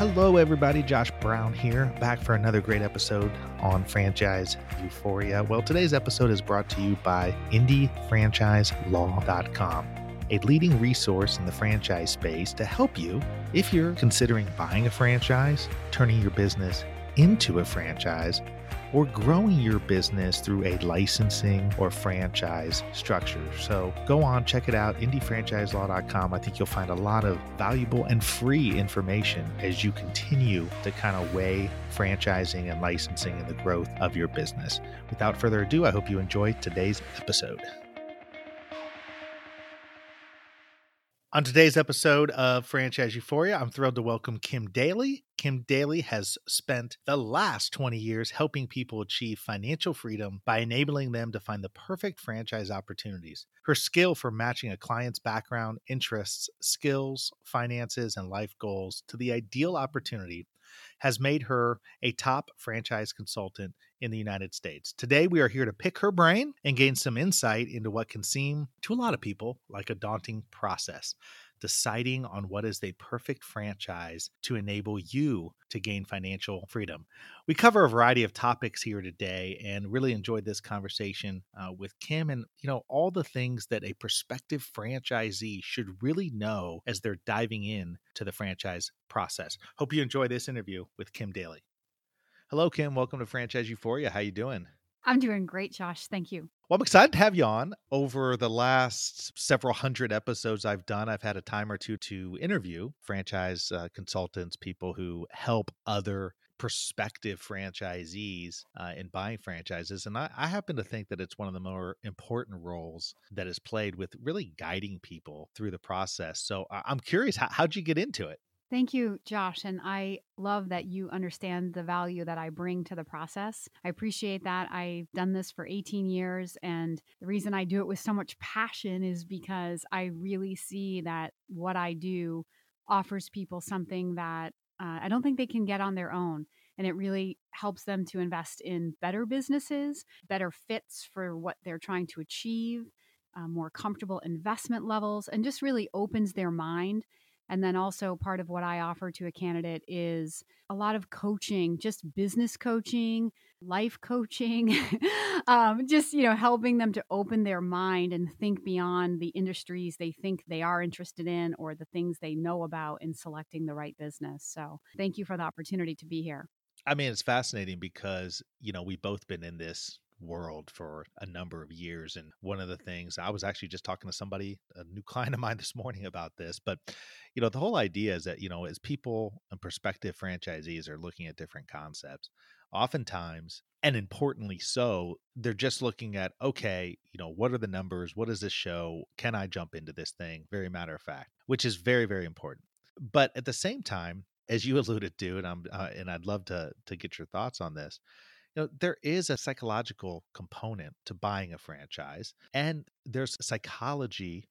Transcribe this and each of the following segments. Hello, everybody. Josh Brown here, back for another great episode on Franchise Euphoria. Well, today's episode is brought to you by IndyFranchiseLaw.com, a leading resource in the franchise space to help you if you're considering buying a franchise, turning your business into a franchise, or growing your business through a licensing or franchise structure. So go on, check it out, IndyFranchiseLaw.com. I think you'll find a lot of valuable and free information as you continue to kind of weigh franchising and licensing and the growth of your business. Without further ado, I hope you enjoy today's episode. On today's episode of Franchise Euphoria, I'm thrilled to welcome Kim Daly. Kim Daly has spent the last 20 years helping people achieve financial freedom by enabling them to find the perfect franchise opportunities. Her skill for matching a client's background, interests, skills, finances, and life goals to the ideal opportunity has made her a top franchise consultant in the United States. Today, we are here to pick her brain and gain some insight into what can seem to a lot of people like a daunting process, deciding on what is the perfect franchise to enable you to gain financial freedom. We cover a variety of topics here today and really enjoyed this conversation with Kim and, all the things that a prospective franchisee should really know as they're diving in to the franchise process. Hope you enjoy this interview with Kim Daly. Hello, Kim. Welcome to Franchise Euphoria. How you doing? I'm doing great, Josh. Thank you. Well, I'm excited to have you on. Over the last several hundred episodes I've done, I've had a time or two to interview franchise consultants, people who help other prospective franchisees in buying franchises. And I happen to think that it's one of the more important roles that is played with really guiding people through the process. So I'm curious, how'd you get into it? Thank you, Josh. And I love that you understand the value that I bring to the process. I appreciate that. I've done this for 18 years. And the reason I do it with so much passion is because I really see that what I do offers people something that I don't think they can get on their own. And it really helps them to invest in better businesses, better fits for what they're trying to achieve, more comfortable investment levels, and just really opens their mind. And then also part of what I offer to a candidate is a lot of coaching, just business coaching, life coaching, helping them to open their mind and think beyond the industries they think they are interested in or the things they know about in selecting the right business. So thank you for the opportunity to be here. I mean, it's fascinating because, we've both been in this world for a number of years. And one of the things, I was actually just talking to somebody, a new client of mine this morning about this, but the whole idea is that, as people and prospective franchisees are looking at different concepts, oftentimes, and importantly so, they're just looking at, okay, what are the numbers? What does this show? Can I jump into this thing? Very matter of fact, which is very, very important. But at the same time, as you alluded to, and I'd love to get your thoughts on this, there is a psychological component to buying a franchise, and there's psychology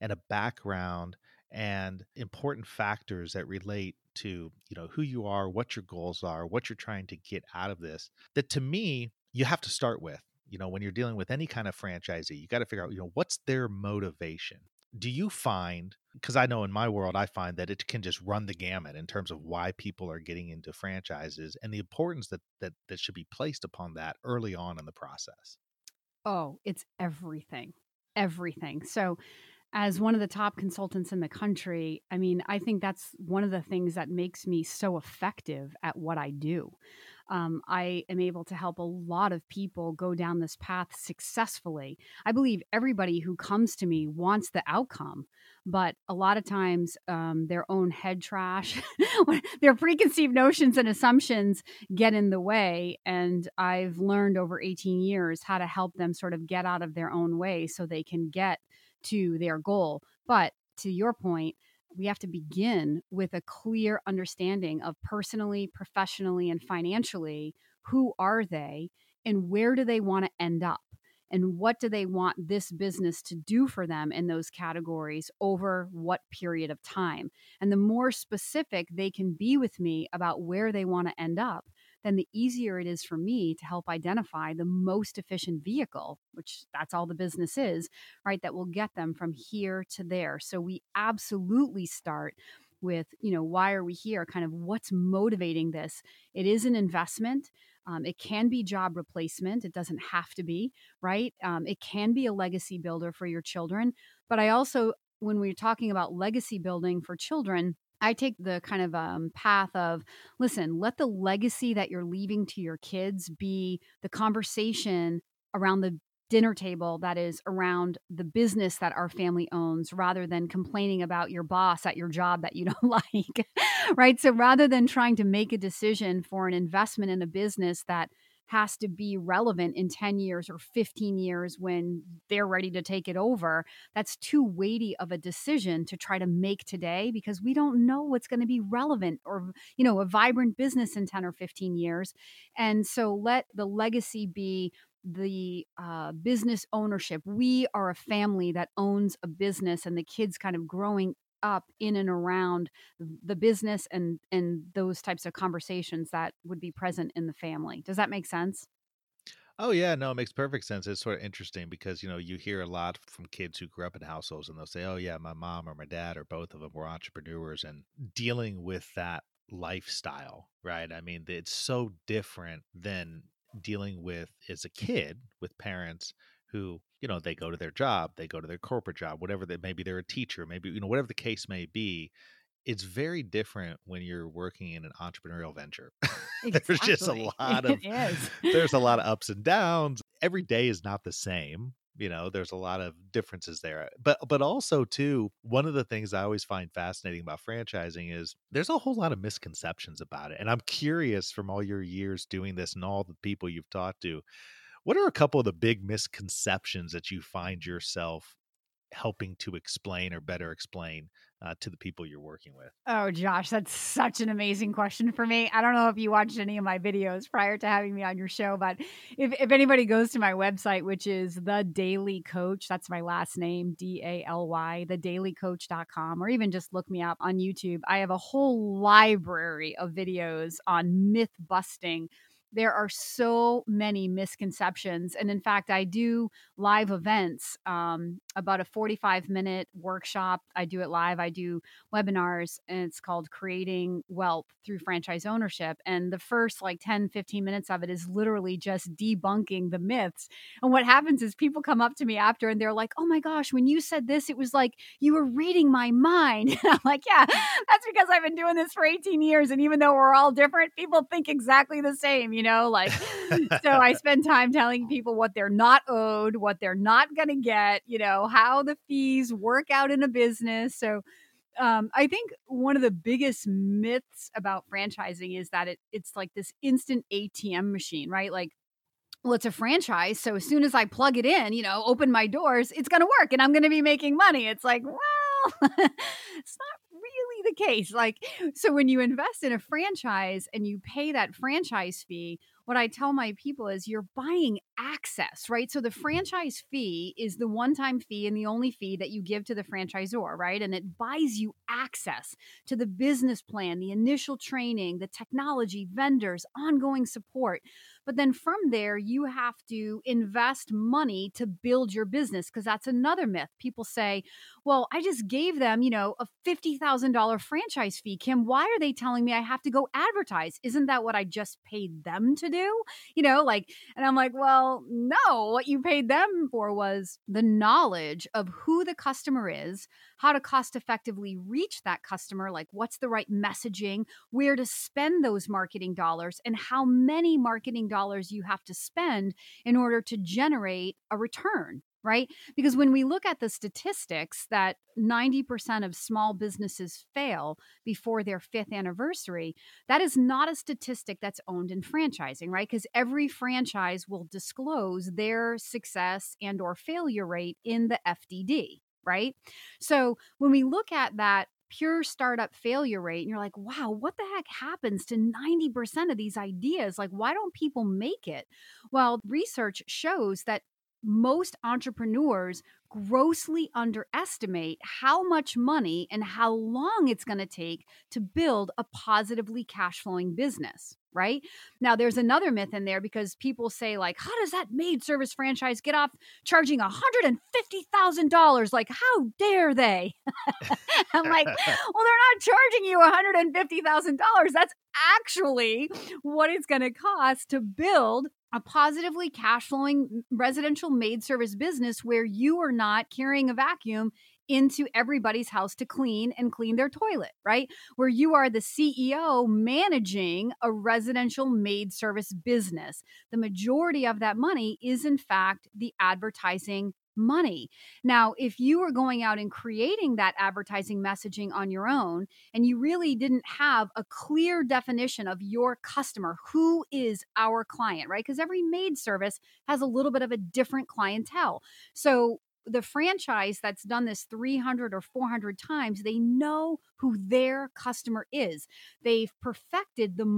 and a background and important factors that relate to, who you are, what your goals are, what you're trying to get out of this, that to me, you have to start with, when you're dealing with any kind of franchisee, you got to figure out, what's their motivation? Do you find, because I know in my world, I find that it can just run the gamut in terms of why people are getting into franchises and the importance that should be placed upon that early on in the process? Oh, it's everything. So as one of the top consultants in the country, I think that's one of the things that makes me so effective at what I do. I am able to help a lot of people go down this path successfully. I believe everybody who comes to me wants the outcome, but a lot of times their own head trash, their preconceived notions and assumptions get in the way. And I've learned over 18 years how to help them sort of get out of their own way so they can get to their goal. But to your point, we have to begin with a clear understanding of personally, professionally, and financially, who are they and where do they want to end up? And what do they want this business to do for them in those categories over what period of time? And the more specific they can be with me about where they want to end up, then the easier it is for me to help identify the most efficient vehicle, which that's all the business is, right? That will get them from here to there. So we absolutely start with, why are we here? Kind of what's motivating this? It is an investment. It can be job replacement. It doesn't have to be, right? It can be a legacy builder for your children. But I also, when we're talking about legacy building for children, I take the kind of path of, listen, let the legacy that you're leaving to your kids be the conversation around the dinner table that is around the business that our family owns, rather than complaining about your boss at your job that you don't like, right? So rather than trying to make a decision for an investment in a business that has to be relevant in 10 years or 15 years when they're ready to take it over. That's too weighty of a decision to try to make today, because we don't know what's going to be relevant or, a vibrant business in 10 or 15 years. And so let the legacy be the business ownership. We are a family that owns a business, and the kids kind of growing up in and around the business and those types of conversations that would be present in the family. Does that make sense? Oh yeah, no, it makes perfect sense. It's sort of interesting because, you hear a lot from kids who grew up in households and they'll say, oh yeah, my mom or my dad or both of them were entrepreneurs, and dealing with that lifestyle, right? I mean, it's so different than dealing with as a kid with parents who, they go to their job, they go to their corporate job, whatever that, maybe they're a teacher, maybe, whatever the case may be. It's very different when you're working in an entrepreneurial venture. Exactly. There's a lot of ups and downs. Every day is not the same. There's a lot of differences there, but also too, one of the things I always find fascinating about franchising is there's a whole lot of misconceptions about it. And I'm curious, from all your years doing this and all the people you've talked to, what are a couple of the big misconceptions that you find yourself helping to explain or better explain to the people you're working with? Oh, Josh, that's such an amazing question for me. I don't know if you watched any of my videos prior to having me on your show, but if anybody goes to my website, which is The Daily Coach, that's my last name, DALY, thedailycoach.com, or even just look me up on YouTube. I have a whole library of videos on myth busting. There are so many misconceptions. And in fact, I do live events, about a 45-minute workshop. I do it live. I do webinars, and it's called Creating Wealth Through Franchise Ownership. And the first 10, 15 minutes of it is literally just debunking the myths. And what happens is people come up to me after and they're like, oh my gosh, when you said this, it was like you were reading my mind. And I'm like, yeah, that's because I've been doing this for 18 years. And even though we're all different, people think exactly the same. So I spend time telling people what they're not owed, what they're not going to get, how the fees work out in a business. So I think one of the biggest myths about franchising is that it's like this instant ATM machine, right? It's a franchise. So as soon as I plug it in, open my doors, it's going to work and I'm going to be making money. It's like, well, it's not really the case. So when you invest in a franchise and you pay that franchise fee, what I tell my people is you're buying access, right? So the franchise fee is the one-time fee and the only fee that you give to the franchisor, right? And it buys you access to the business plan, the initial training, the technology, vendors, ongoing support. But then from there, you have to invest money to build your business, because that's another myth. People say, well, I just gave them, a $50,000 franchise fee. Kim, why are they telling me I have to go advertise? Isn't that what I just paid them to do? And I'm like, well, no, what you paid them for was the knowledge of who the customer is, how to cost effectively reach that customer, what's the right messaging, where to spend those marketing dollars, and how many marketing dollars you have to spend in order to generate a return, right? Because when we look at the statistics that 90% of small businesses fail before their 5th anniversary, that is not a statistic that's owned in franchising, right? Because every franchise will disclose their success and or failure rate in the FDD, right? So when we look at that pure startup failure rate, and you're like, wow, what the heck happens to 90% of these ideas? Why don't people make it? Well, research shows that most entrepreneurs grossly underestimate how much money and how long it's going to take to build a positively cash flowing business, right? Now, there's another myth in there because people say, like, how does that maid service franchise get off charging $150,000? Like, how dare they? I'm like, well, they're not charging you $150,000. That's actually what it's going to cost to build a positively cash flowing residential maid service business where you are not carrying a vacuum into everybody's house to clean their toilet, right? Where you are the CEO managing a residential maid service business. The majority of that money is, in fact, the advertising money. Now, if you were going out and creating that advertising messaging on your own, and you really didn't have a clear definition of your customer, who is our client, right? Because every maid service has a little bit of a different clientele. So the franchise that's done this 300 or 400 times, they know who their customer is. They've perfected the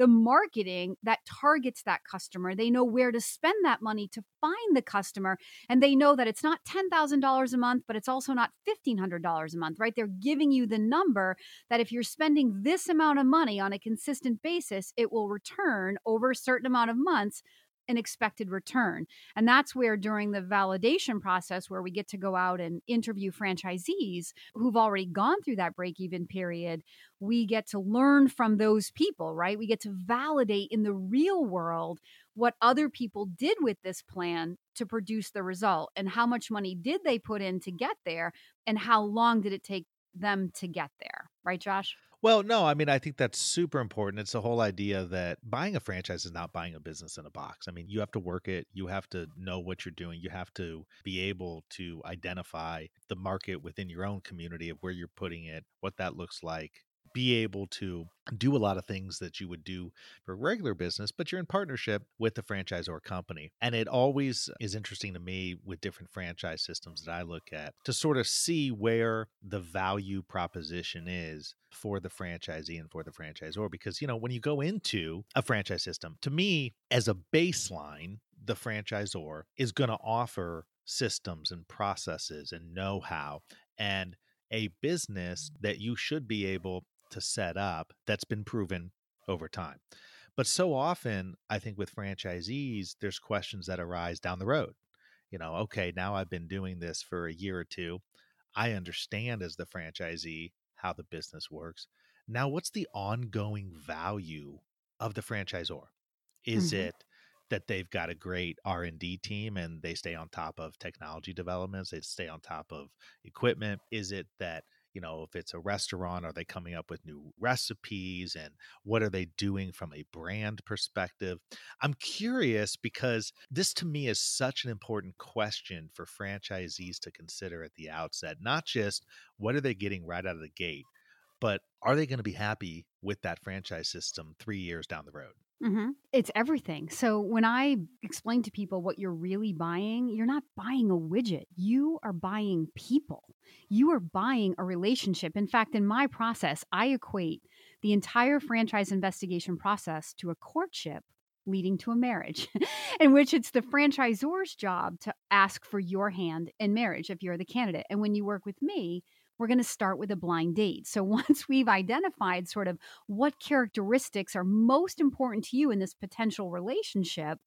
marketing that targets that customer. They know where to spend that money to find the customer. And they know that it's not $10,000 a month, but it's also not $1,500 a month, right? They're giving you the number that if you're spending this amount of money on a consistent basis, it will return over a certain amount of months, an expected return. And that's where during the validation process where we get to go out and interview franchisees who've already gone through that break-even period, we get to learn from those people, right? We get to validate in the real world what other people did with this plan to produce the result and how much money did they put in to get there and how long did it take them to get there, right, Josh? Well, no, I mean, I think that's super important. It's the whole idea that buying a franchise is not buying a business in a box. I mean, you have to work it. You have to know what you're doing. You have to be able to identify the market within your own community of where you're putting it, what that looks like, be able to do a lot of things that you would do for regular business, but you're in partnership with the franchise or company. And it always is interesting to me with different franchise systems that I look at to sort of see where the value proposition is for the franchisee and for the franchisor. Because, you know, when you go into a franchise system, to me, as a baseline, the franchisor is going to offer systems and processes and know-how and a business that you should be able to set up that's been proven over time. But so often, I think with franchisees, there's questions that arise down the road. You know, okay, now I've been doing this for a year or two. I understand as the franchisee how the business works. Now, what's the ongoing value of the franchisor? Is it that they've got a great R&D team and they stay on top of technology developments, they stay on top of equipment? Is it that, you know, if it's a restaurant, are they coming up with new recipes and what are they doing from a brand perspective? I'm curious because this to me is such an important question for franchisees to consider at the outset, not just what are they getting right out of the gate, but are they going to be happy with that franchise system 3 years down the road? Mm-hmm. It's everything. So when I explain to people what you're really buying, you're not buying a widget. You are buying people. You are buying a relationship. In fact, in my process, I equate the entire franchise investigation process to a courtship leading to a marriage, in which it's the franchisor's job to ask for your hand in marriage if you're the candidate. And when you work with me, we're going to start with a blind date. So once we've identified sort of what characteristics are most important to you in this potential relationship,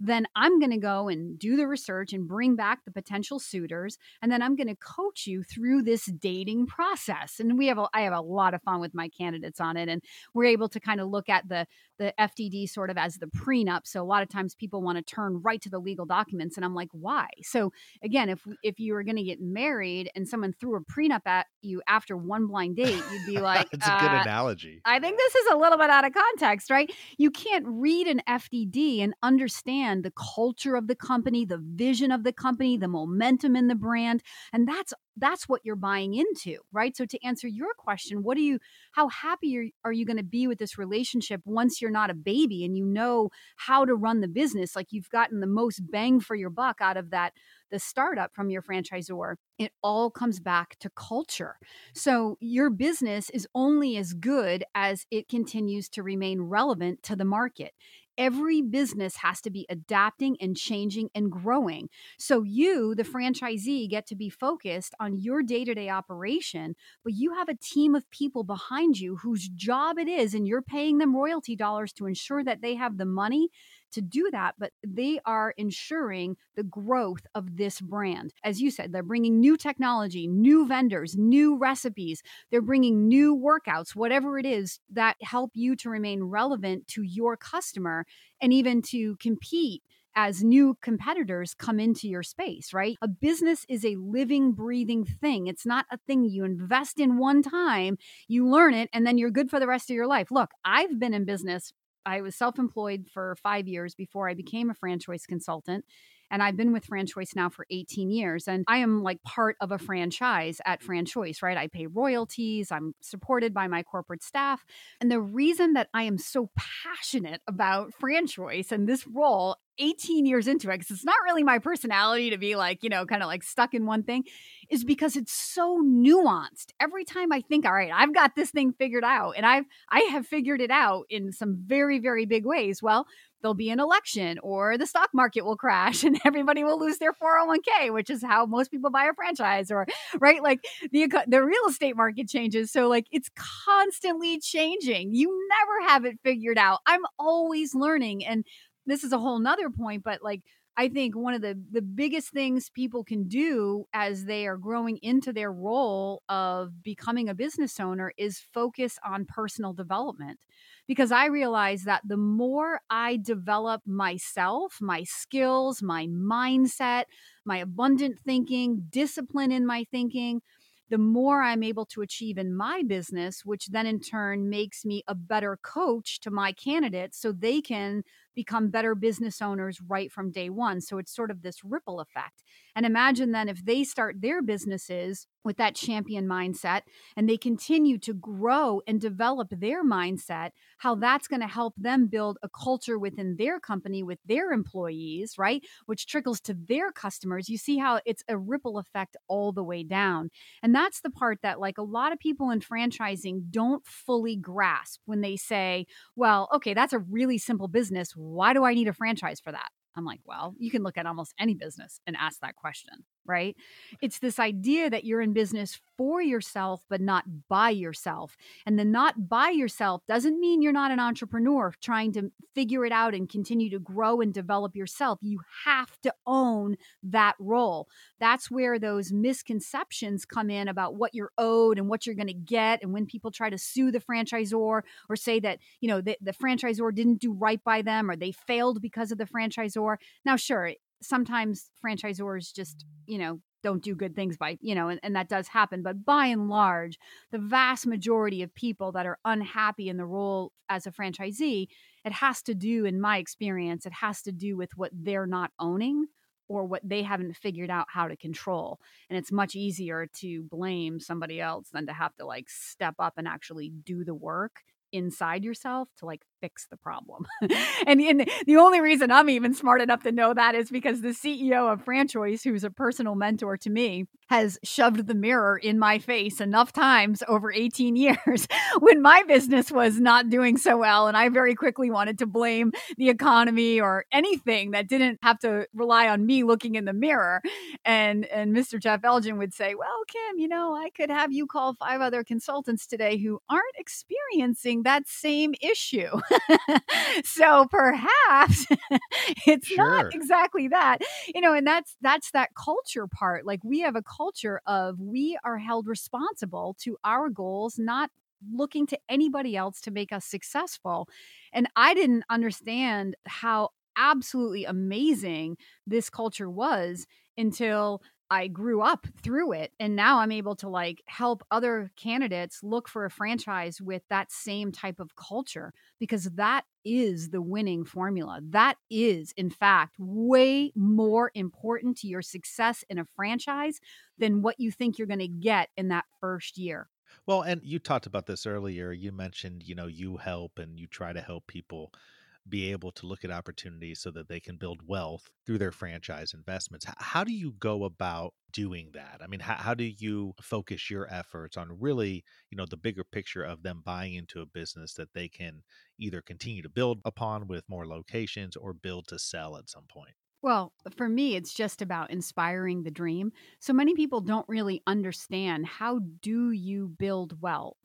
then I'm going to go and do the research and bring back the potential suitors. And then I'm going to coach you through this dating process. And I have a lot of fun with my candidates on it. And we're able to kind of look at the FDD sort of as the prenup. So a lot of times people want to turn right to the legal documents. And I'm like, why? So again, if you were going to get married and someone threw a prenup at you after one blind date, you'd be like, it's a good analogy. I think this is a little bit out of context, right? You can't read an FDD and understand the culture of the company, the vision of the company, the momentum in the brand. And that's what you're buying into, right? So to answer your question, how happy are you going to be with this relationship once you're not a baby and you know how to run the business? Like you've gotten the most bang for your buck out of the startup from your franchisor. It all comes back to culture. So your business is only as good as it continues to remain relevant to the market. Every business has to be adapting and changing and growing. So you, the franchisee, get to be focused on your day-to-day operation, but you have a team of people behind you whose job it is, and you're paying them royalty dollars to ensure that they have the money to do that, but they are ensuring the growth of this brand. As you said, they're bringing new technology, new vendors, new recipes. They're bringing new workouts, whatever it is that help you to remain relevant to your customer and even to compete as new competitors come into your space, right? A business is a living, breathing thing. It's not a thing you invest in one time, you learn it, and then you're good for the rest of your life. Look, I've been in business. I was self-employed for 5 years before I became a FranChoice consultant, and I've been with FranChoice now for 18 years, and I am like part of a franchise at FranChoice, right? I pay royalties, I'm supported by my corporate staff, and the reason that I am so passionate about FranChoice and this role 18 years into it, because it's not really my personality to be like, you know, kind of like stuck in one thing, is because it's so nuanced. Every time I think, all right, I've got this thing figured out, and I have figured it out in some very, very big ways. Well, there'll be an election or the stock market will crash and everybody will lose their 401k, which is how most people buy a franchise, or right? Like the real estate market changes. So like it's constantly changing. You never have it figured out. I'm always learning. And this is a whole nother point, but like, I think one of the biggest things people can do as they are growing into their role of becoming a business owner is focus on personal development. Because I realize that the more I develop myself, my skills, my mindset, my abundant thinking, discipline in my thinking, the more I'm able to achieve in my business, which then in turn makes me a better coach to my candidates so they can become better business owners right from day one. So it's sort of this ripple effect. And imagine then if they start their businesses with that champion mindset and they continue to grow and develop their mindset, how that's going to help them build a culture within their company with their employees, right? Which trickles to their customers. You see how it's a ripple effect all the way down. And that's the part that like a lot of people in franchising don't fully grasp when they say, well, okay, that's a really simple business. Why do I need a franchise for that? I'm like, well, you can look at almost any business and ask that question, right? It's this idea that you're in business for yourself, but not by yourself. And the not by yourself doesn't mean you're not an entrepreneur trying to figure it out and continue to grow and develop yourself. You have to own that role. That's where those misconceptions come in about what you're owed and what you're going to get. And when people try to sue the franchisor or say that, you know, the franchisor didn't do right by them or they failed because of the franchisor. Now, sure, sometimes franchisors just, you know, don't do good things by, you know, and that does happen. But by and large, the vast majority of people that are unhappy in the role as a franchisee, it has to do, in my experience, it has to do with what they're not owning or what they haven't figured out how to control. And it's much easier to blame somebody else than to have to like step up and actually do the work inside yourself to like fix the problem. And the only reason I'm even smart enough to know that is because the CEO of FranChoice, who's a personal mentor to me, has shoved the mirror in my face enough times over 18 years when my business was not doing so well. And I very quickly wanted to blame the economy or anything that didn't have to rely on me looking in the mirror. And Mr. Jeff Elgin would say, well, Kim, you know, I could have you call 5 other consultants today who aren't experiencing that same issue. So perhaps it's sure. Not exactly that, you know, and that's that culture part. Like we have a culture of we are held responsible to our goals, not looking to anybody else to make us successful. And I didn't understand how absolutely amazing this culture was until I grew up through it. And now I'm able to like help other candidates look for a franchise with that same type of culture, because that is the winning formula. That is, in fact, way more important to your success in a franchise than what you think you're going to get in that first year. Well, and you talked about this earlier. You mentioned, you know, you help and you try to help people be able to look at opportunities so that they can build wealth through their franchise investments. How do you go about doing that? I mean, how do you focus your efforts on really, the bigger picture of them buying into a business that they can either continue to build upon with more locations or build to sell at some point? Well, for me, it's just about inspiring the dream. So many people don't really understand, how do you build wealth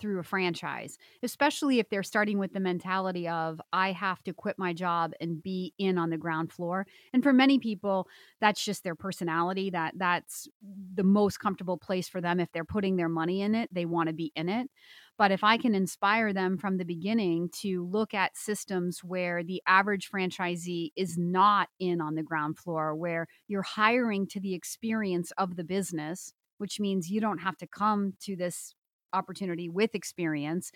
through a franchise, especially if they're starting with the mentality of, I have to quit my job and be in on the ground floor. And for many people, that's just their personality. That's the most comfortable place for them. If they're putting their money in it, they want to be in it. But if I can inspire them from the beginning to look at systems where the average franchisee is not in on the ground floor, where you're hiring to the experience of the business, which means you don't have to come to this opportunity with experience.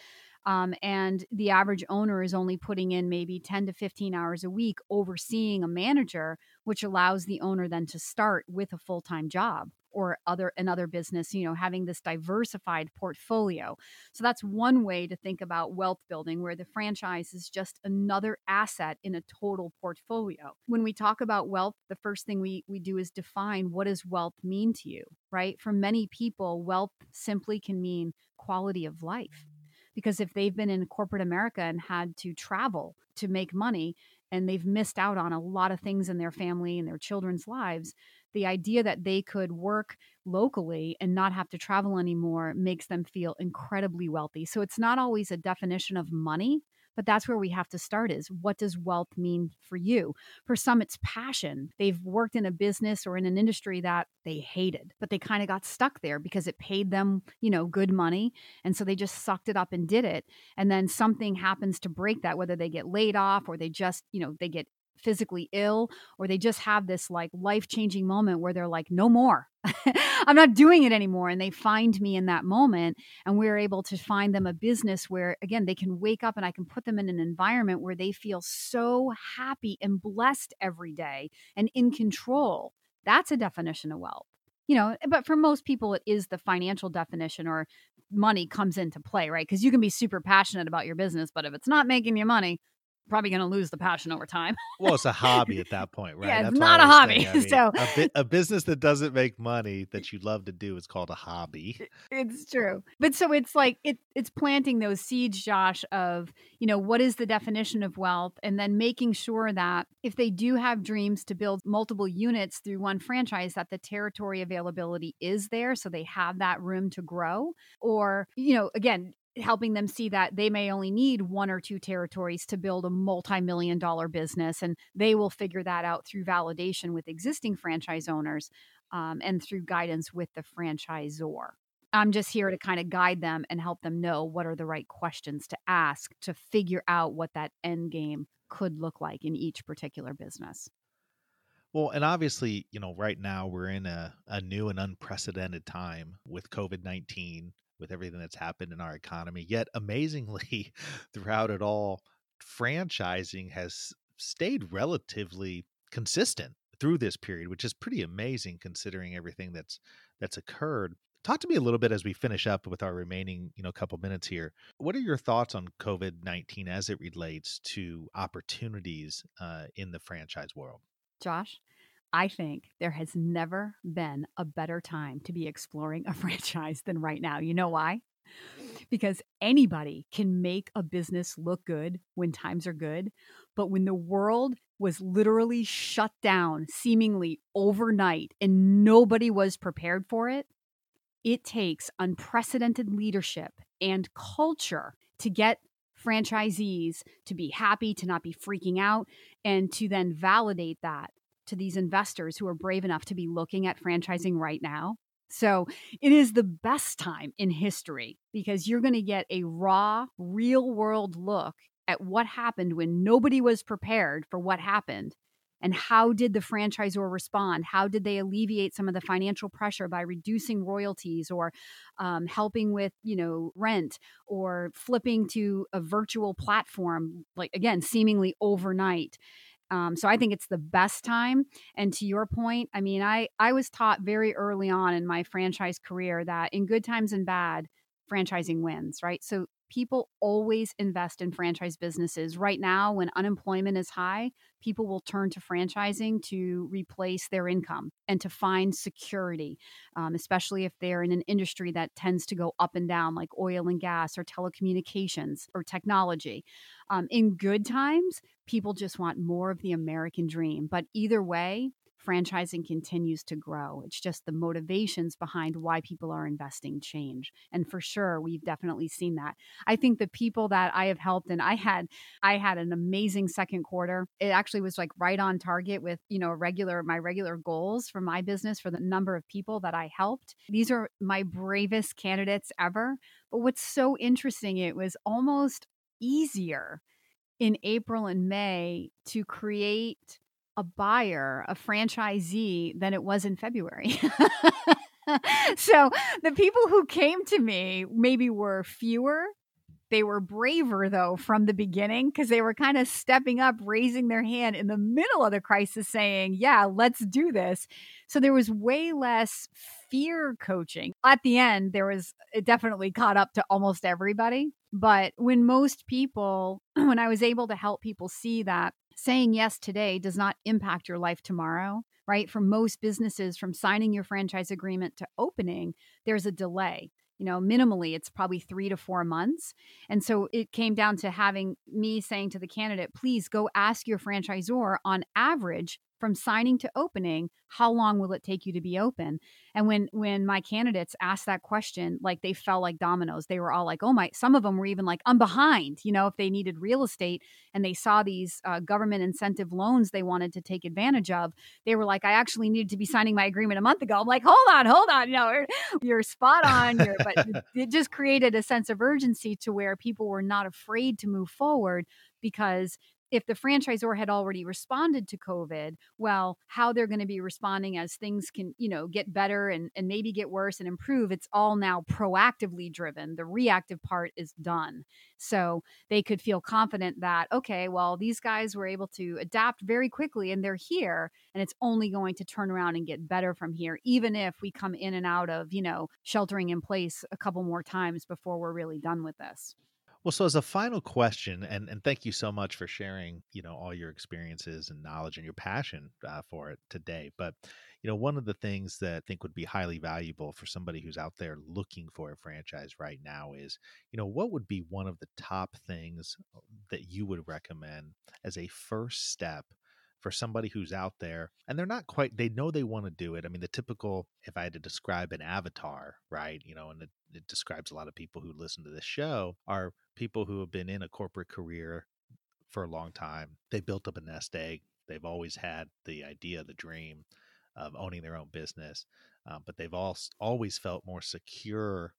And the average owner is only putting in maybe 10 to 15 hours a week overseeing a manager, which allows the owner then to start with a full-time job or another business, having this diversified portfolio. So that's one way to think about wealth building, where the franchise is just another asset in a total portfolio. When we talk about wealth, the first thing we do is define, what does wealth mean to you, right? For many people, wealth simply can mean quality of life, because if they've been in corporate America and had to travel to make money, and they've missed out on a lot of things in their family and their children's lives, the idea that they could work locally and not have to travel anymore makes them feel incredibly wealthy. So it's not always a definition of money, but that's where we have to start, is what does wealth mean for you? For some, it's passion. They've worked in a business or in an industry that they hated, but they kind of got stuck there because it paid them, good money. And so they just sucked it up and did it. And then something happens to break that, whether they get laid off or they just, they get physically ill, or they just have this life-changing moment where they're like, no more, I'm not doing it anymore. And they find me in that moment. And we're able to find them a business where, again, they can wake up and I can put them in an environment where they feel so happy and blessed every day and in control. That's a definition of wealth. But for most people, it is the financial definition, or money comes into play, right? Because you can be super passionate about your business, but if it's not making you money, probably going to lose the passion over time. Well, it's a hobby at that point, right? Yeah, it's not a hobby. A business that doesn't make money that you love to do is called a hobby. It's true. But so it's it's planting those seeds, Josh, of, what is the definition of wealth? And then making sure that if they do have dreams to build multiple units through one franchise, that the territory availability is there, so they have that room to grow. Or, again, helping them see that they may only need one or two territories to build a multi-million-dollar business, and they will figure that out through validation with existing franchise owners and through guidance with the franchisor. I'm just here to kind of guide them and help them know what are the right questions to ask to figure out what that end game could look like in each particular business. Well, and obviously, right now we're in a new and unprecedented time with COVID-19, with everything that's happened in our economy. Yet amazingly, throughout it all, franchising has stayed relatively consistent through this period, which is pretty amazing considering everything that's occurred. Talk to me a little bit as we finish up with our remaining, couple minutes here. What are your thoughts on COVID-19 as it relates to opportunities in the franchise world? Josh? I think there has never been a better time to be exploring a franchise than right now. You know why? Because anybody can make a business look good when times are good. But when the world was literally shut down seemingly overnight and nobody was prepared for it, it takes unprecedented leadership and culture to get franchisees to be happy, to not be freaking out, and to then validate that to these investors who are brave enough to be looking at franchising right now. So it is the best time in history, because you're going to get a raw, real world look at what happened when nobody was prepared for what happened. And how did the franchisor respond? How did they alleviate some of the financial pressure by reducing royalties, or helping with, rent, or flipping to a virtual platform, again, seemingly overnight? So I think it's the best time. And to your point, I mean, I was taught very early on in my franchise career that in good times and bad, franchising wins, right? So people always invest in franchise businesses. Right now, when unemployment is high, people will turn to franchising to replace their income and to find security, especially if they're in an industry that tends to go up and down, like oil and gas or telecommunications or technology. In good times, people just want more of the American dream. But either way, franchising continues to grow. It's just the motivations behind why people are investing change. And for sure, we've definitely seen that. I think the people that I have helped, and I had an amazing second quarter. It actually was like right on target with, you know, my regular goals for my business for the number of people that I helped. These are my bravest candidates ever. But what's so interesting, it was almost easier in April and May to create a buyer, a franchisee, than it was in February. So the people who came to me maybe were fewer. They were braver, though, from the beginning, because they were kind of stepping up, raising their hand in the middle of the crisis saying, yeah, let's do this. So there was way less fear coaching. At the end, it definitely caught up to almost everybody. But when I was able to help people see that saying yes today does not impact your life tomorrow, right? For most businesses, from signing your franchise agreement to opening, there's a delay. You know, minimally, it's probably 3 to 4 months. And so it came down to having me saying to the candidate, please go ask your franchisor on average from signing to opening, how long will it take you to be open? And when my candidates asked that question, like they fell like dominoes. They were all like, oh my, some of them were even like, I'm behind, you know, if they needed real estate and they saw these government incentive loans they wanted to take advantage of. They were like, I actually needed to be signing my agreement a month ago. I'm like, hold on. You know, you're spot on. But it just created a sense of urgency to where people were not afraid to move forward, because if the franchisor had already responded to COVID, well, how they're going to be responding as things can, you know, get better and maybe get worse and improve. It's all now proactively driven. The reactive part is done. So they could feel confident that, okay, well, these guys were able to adapt very quickly and they're here, and it's only going to turn around and get better from here, even if we come in and out of, you know, sheltering in place a couple more times before we're really done with this. Well, so as a final question, and thank you so much for sharing, you know, all your experiences and knowledge and your passion for it today. But, you know, one of the things that I think would be highly valuable for somebody who's out there looking for a franchise right now is, you know, what would be one of the top things that you would recommend as a first step for somebody who's out there and they're not quite, they know they want to do it. I mean, the typical, if I had to describe an avatar, right, you know, and it describes a lot of people who listen to this show, are people who have been in a corporate career for a long time. They built up a nest egg. They've always had the idea, the dream of owning their own business, but they've always felt more secure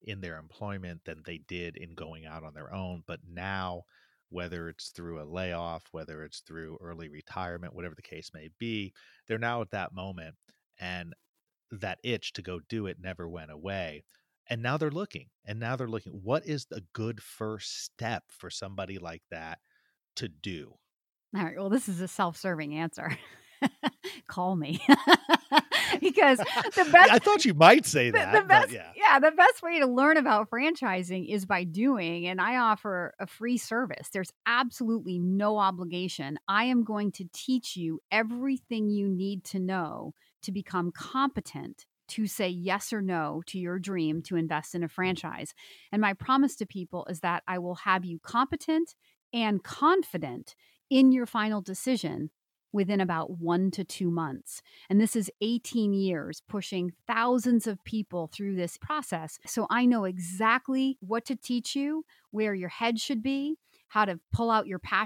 in their employment than they did in going out on their own. But now, whether it's through a layoff, whether it's through early retirement, whatever the case may be, they're now at that moment, and that itch to go do it never went away. And now they're looking. What is the good first step for somebody like that to do? All right. Well, this is a self-serving answer. Call me. Because I thought you might say that. The best way to learn about franchising is by doing, and I offer a free service. There's absolutely no obligation. I am going to teach you everything you need to know to become competent to say yes or no to your dream to invest in a franchise. And my promise to people is that I will have you competent and confident in your final decision within about 1 to 2 months. And this is 18 years pushing thousands of people through this process. So I know exactly what to teach you, where your head should be, how to pull out your passion